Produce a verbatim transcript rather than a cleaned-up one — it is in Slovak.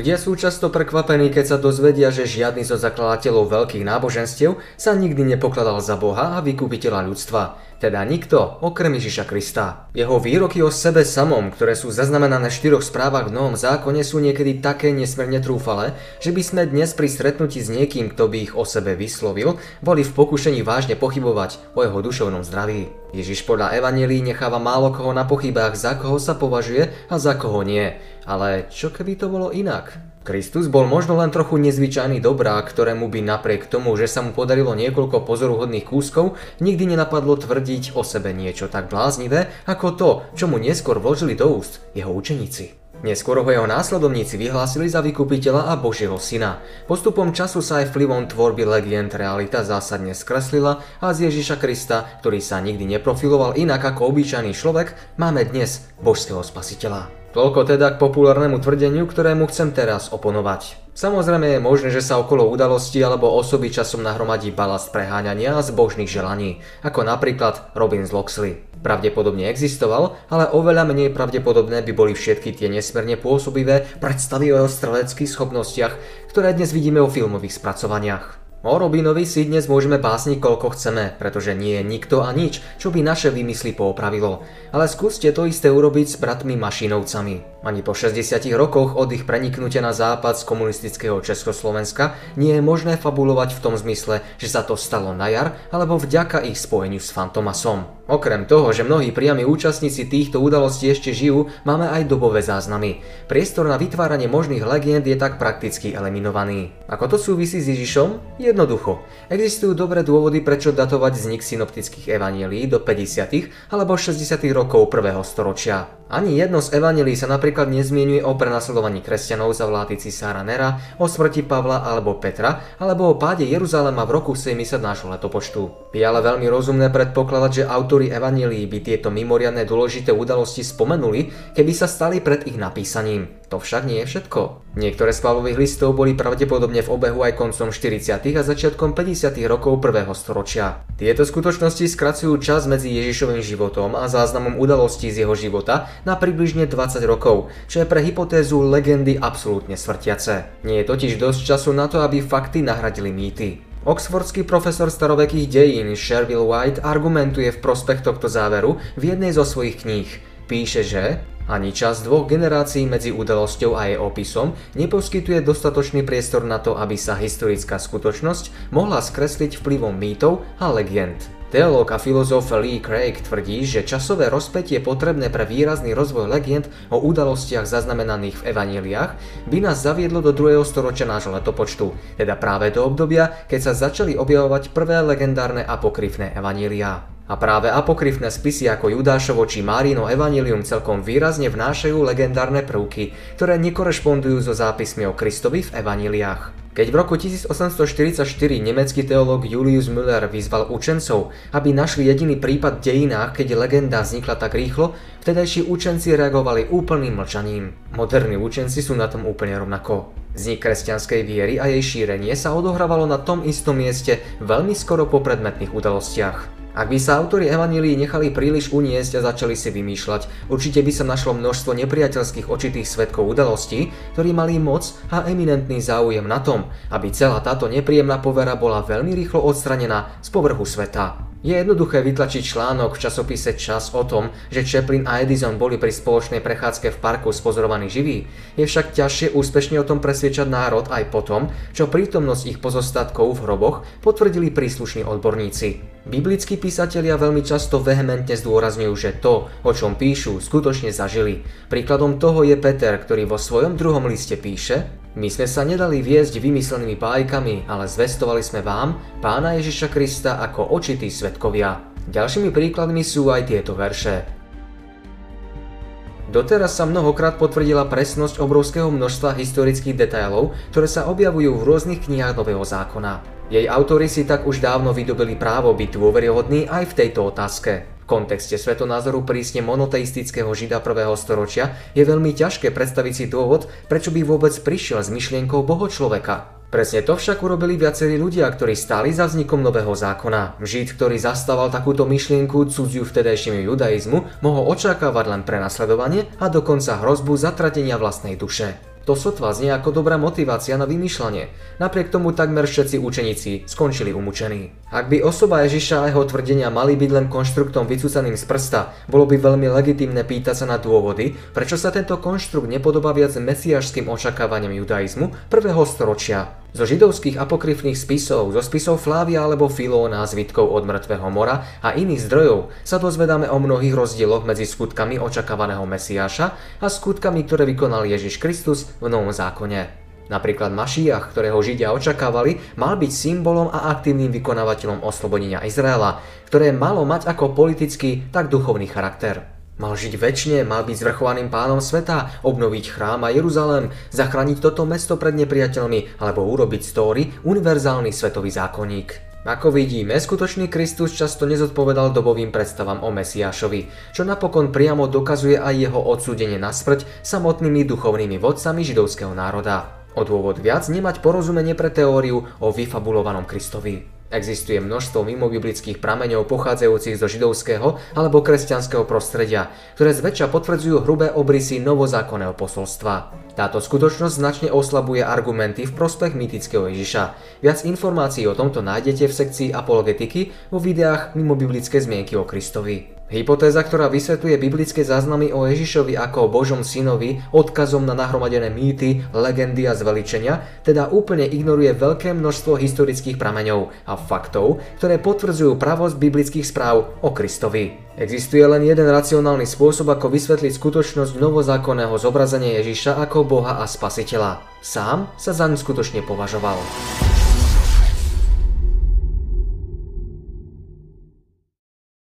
Ľudia sú často prekvapení, keď sa dozvedia, že žiadny zo zakladateľov veľkých náboženstiev sa nikdy nepokladal za Boha a vykupiteľa ľudstva. Teda nikto, okrem Ježiša Krista. Jeho výroky o sebe samom, ktoré sú zaznamenané v štyroch správach v Novom zákone, sú niekedy také nesmierne trúfale, že by sme dnes pri stretnutí s niekým, kto by ich o sebe vyslovil, boli v pokušení vážne pochybovať o jeho duševnom zdraví. Ježiš podľa Evanjelií necháva málo koho na pochybách, za koho sa považuje a za koho nie. Ale čo keby to bolo inak? Kristus bol možno len trochu nezvyčajný dobrák, ktorému by napriek tomu, že sa mu podarilo niekoľko pozoruhodných kúskov, nikdy nenapadlo tvrdiť o sebe niečo tak bláznivé, ako to, čo mu neskôr vložili do úst jeho učeníci. Neskôr ho jeho následovníci vyhlásili za vykupiteľa a Božieho syna. Postupom času sa aj vplyvom tvorby legend realita zásadne skreslila a z Ježiša Krista, ktorý sa nikdy neprofiloval inak ako obyčajný človek, máme dnes božského spasiteľa. Toľko teda k populárnemu tvrdeniu, ktorému chcem teraz oponovať. Samozrejme je možné, že sa okolo udalostí alebo osoby časom nahromadí balast preháňania a zbožných želaní, ako napríklad Robbins Loxley. Pravdepodobne existoval, ale oveľa menej pravdepodobné by boli všetky tie nesmierne pôsobivé predstavy o jeho streleckých schopnostiach, ktoré dnes vidíme o filmových spracovaniach. O Robbinovi si dnes môžeme básniť koľko chceme, pretože nie je nikto a nič, čo by naše výmysly poopravilo. Ale skúste to isté urobiť s bratmi Mašinovcami. Ani po šesťdesiatich rokoch od ich preniknutia na západ z komunistického Československa nie je možné fabulovať v tom zmysle, že sa to stalo na jar alebo vďaka ich spojeniu s Fantomasom. Okrem toho, že mnohí priami účastníci týchto udalostí ešte žijú, máme aj dobové záznamy. Priestor na vytváranie možných legend je tak prakticky eliminovaný. Ako to súvisí s Ježišom? Je Jednoducho, existujú dobré dôvody, prečo datovať vznik synoptických evanjelií do päťdesiatych alebo šesťdesiatych rokov prvého storočia. Ani jedno z evanjelií sa napríklad nezmienuje o prenasledovaní kresťanov za vlády cisára Nera, o smrti Pavla alebo Petra, alebo o páde Jeruzalema v roku sedemdesiat nášho letopočtu. Je ale veľmi rozumné predpokladať, že autori evanjelií by tieto mimoriadne dôležité udalosti spomenuli, keby sa stali pred ich napísaním. To však nie je všetko. Niektoré z Pavlových listov boli pravdepodobne v obehu aj koncom štyridsiatych a začiatkom päťdesiatych rokov prvého storočia. Tieto skutočnosti skracujú čas medzi Ježišovým životom a záznamom udalostí z jeho života na približne dvadsať rokov, čo je pre hypotézu legendy absolútne smrtiace. Nie je totiž dosť času na to, aby fakty nahradili mýty. Oxfordský profesor starovekých dejín Sherwin White argumentuje v prospech tohto záveru v jednej zo svojich kníh. Píše, že ani čas dvoch generácií medzi udalosťou a jej opisom neposkytuje dostatočný priestor na to, aby sa historická skutočnosť mohla skresliť vplyvom mýtov a legend. Teológ a filozof Lee Craig tvrdí, že časové rozpätie potrebné pre výrazný rozvoj legend o udalostiach zaznamenaných v evanjeliách by nás zaviedlo do druhého storočia nášho letopočtu, teda práve do obdobia, keď sa začali objavovať prvé legendárne apokryfné evanjeliá. A práve apokryfné spisy ako Judášovo či Márino Evanjelium celkom výrazne vnášajú legendárne prvky, ktoré nekorešpondujú so zápismi o Kristovi v Evanjeliách. Keď v roku tisíc osemsto štyridsaťštyri nemecký teológ Julius Müller vyzval učencov, aby našli jediný prípad v dejinách, keď legenda vznikla tak rýchlo, vtedajší učenci reagovali úplným mlčaním. Moderní učenci sú na tom úplne rovnako. Vznik kresťanskej viery a jej šírenie sa odohrávalo na tom istom mieste veľmi skoro po predmetných udalostiach. Ak by sa autori evanjelií nechali príliš uniesť a začali si vymýšľať, určite by sa našlo množstvo nepriateľských očitých svedkov udalostí, ktorí mali moc a eminentný záujem na tom, aby celá táto nepríjemná povera bola veľmi rýchlo odstranená z povrchu sveta. Je jednoduché vytlačiť článok v časopise Čas o tom, že Chaplin a Edison boli pri spoločnej prechádzke v parku spozorovaní živí, je však ťažšie úspešne o tom presviedčať národ aj potom, čo prítomnosť ich pozostatkov v hroboch potvrdili príslušní odborníci. Biblickí písatelia veľmi často vehementne zdôrazňujú, že to, o čom píšu, skutočne zažili. Príkladom toho je Peter, ktorý vo svojom druhom liste píše: My sme sa nedali viesť vymyslenými bájkami, ale zvestovali sme vám Pána Ježiša Krista ako očití svedkovia. Ďalšími príkladmi sú aj tieto verše. Doteraz sa mnohokrát potvrdila presnosť obrovského množstva historických detailov, ktoré sa objavujú v rôznych knihách Nového zákona. Jej autori si tak už dávno vydobili právo byť dôveryhodní aj v tejto otázke. V kontexte svetonázoru prísne monoteistického žida prvého storočia je veľmi ťažké predstaviť si dôvod, prečo by vôbec prišiel s myšlienkou bohočloveka. Presne to však urobili viacerí ľudia, ktorí stáli za vznikom Nového zákona. Žid, ktorý zastával takúto myšlienku cudziu vtedajšiemu judaizmu, mohol očakávať len prenasledovanie a dokonca hrozbu zatratenia vlastnej duše. To sotva znie ako dobrá motivácia na vymýšľanie, napriek tomu takmer všetci učeníci skončili umúčení. Ak by osoba Ježiša a jeho tvrdenia mali byť len konštruktom vycúcaným z prsta, bolo by veľmi legitímne pýtať sa na dôvody, prečo sa tento konštrukt nepodobá viac mesiášským očakávaniam judaizmu prvého storočia. Zo židovských apokryfných spisov, zo spisov Flávia alebo Filóna, zvitkov od Mŕtvého mora a iných zdrojov sa dozvedáme o mnohých rozdieloch medzi skutkami očakávaného Mesiáša a skutkami, ktoré vykonal Ježíš Kristus v Novom zákone. Napríklad Mašíach, ktorého Židia očakávali, mal byť symbolom a aktívnym vykonávateľom oslobodenia Izraela, ktoré malo mať ako politický, tak duchovný charakter. Mal žiť večne, mal byť zvrchovaným pánom sveta, obnoviť chrám a Jeruzalem, zachrániť toto mesto pred nepriateľmi alebo urobiť z Tóry univerzálny svetový zákonník. Ako vidíme, skutočný Kristus často nezodpovedal dobovým predstavám o Mesiášovi, čo napokon priamo dokazuje aj jeho odsúdenie na smrť samotnými duchovnými vodcami židovského národa. O dôvod viac nemať porozumenie pre teóriu o vyfabulovanom Kristovi. Existuje množstvo mimobiblických prameňov pochádzajúcich zo židovského alebo kresťanského prostredia, ktoré zväčša potvrdzujú hrubé obrysy novozákonného posolstva. Táto skutočnosť značne oslabuje argumenty v prospech mýtického Ježiša. Viac informácií o tomto nájdete v sekcii Apologetiky vo videách Mimobiblické zmienky o Kristovi. Hypotéza, ktorá vysvetľuje biblické záznamy o Ježišovi ako o Božom synovi odkazom na nahromadené mýty, legendy a zveličenia, teda úplne ignoruje veľké množstvo historických prameňov a faktov, ktoré potvrdzujú pravosť biblických správ o Kristovi. Existuje len jeden racionálny spôsob, ako vysvetliť skutočnosť novozákonného zobrazenia Ježiša ako Boha a Spasiteľa. Sám sa zaň skutočne považoval.